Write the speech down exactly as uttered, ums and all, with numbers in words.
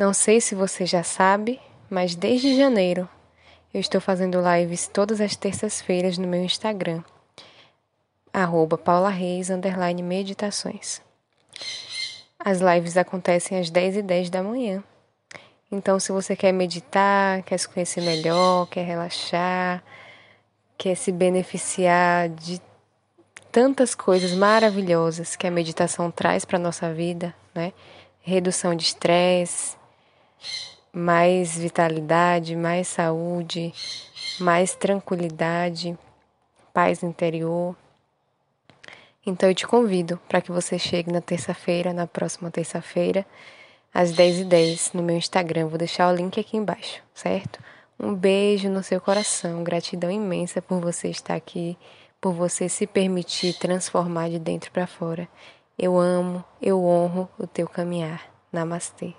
Não sei se você já sabe, mas desde janeiro eu estou fazendo lives todas as terças-feiras no meu Instagram, arroba paulareis underline meditações. As lives acontecem às dez e dez da manhã. Então, se você quer meditar, quer se conhecer melhor, quer relaxar, quer se beneficiar de tantas coisas maravilhosas que a meditação traz para a nossa vida, né? Redução de estresse, mais vitalidade, mais saúde, mais tranquilidade, paz interior. Então, eu te convido para que você chegue na terça-feira, na próxima terça-feira, às dez e dez, no meu Instagram. Vou deixar o link aqui embaixo, certo? Um beijo no seu coração, gratidão imensa por você estar aqui, por você se permitir transformar de dentro para fora. Eu amo, eu honro o teu caminhar. Namastê.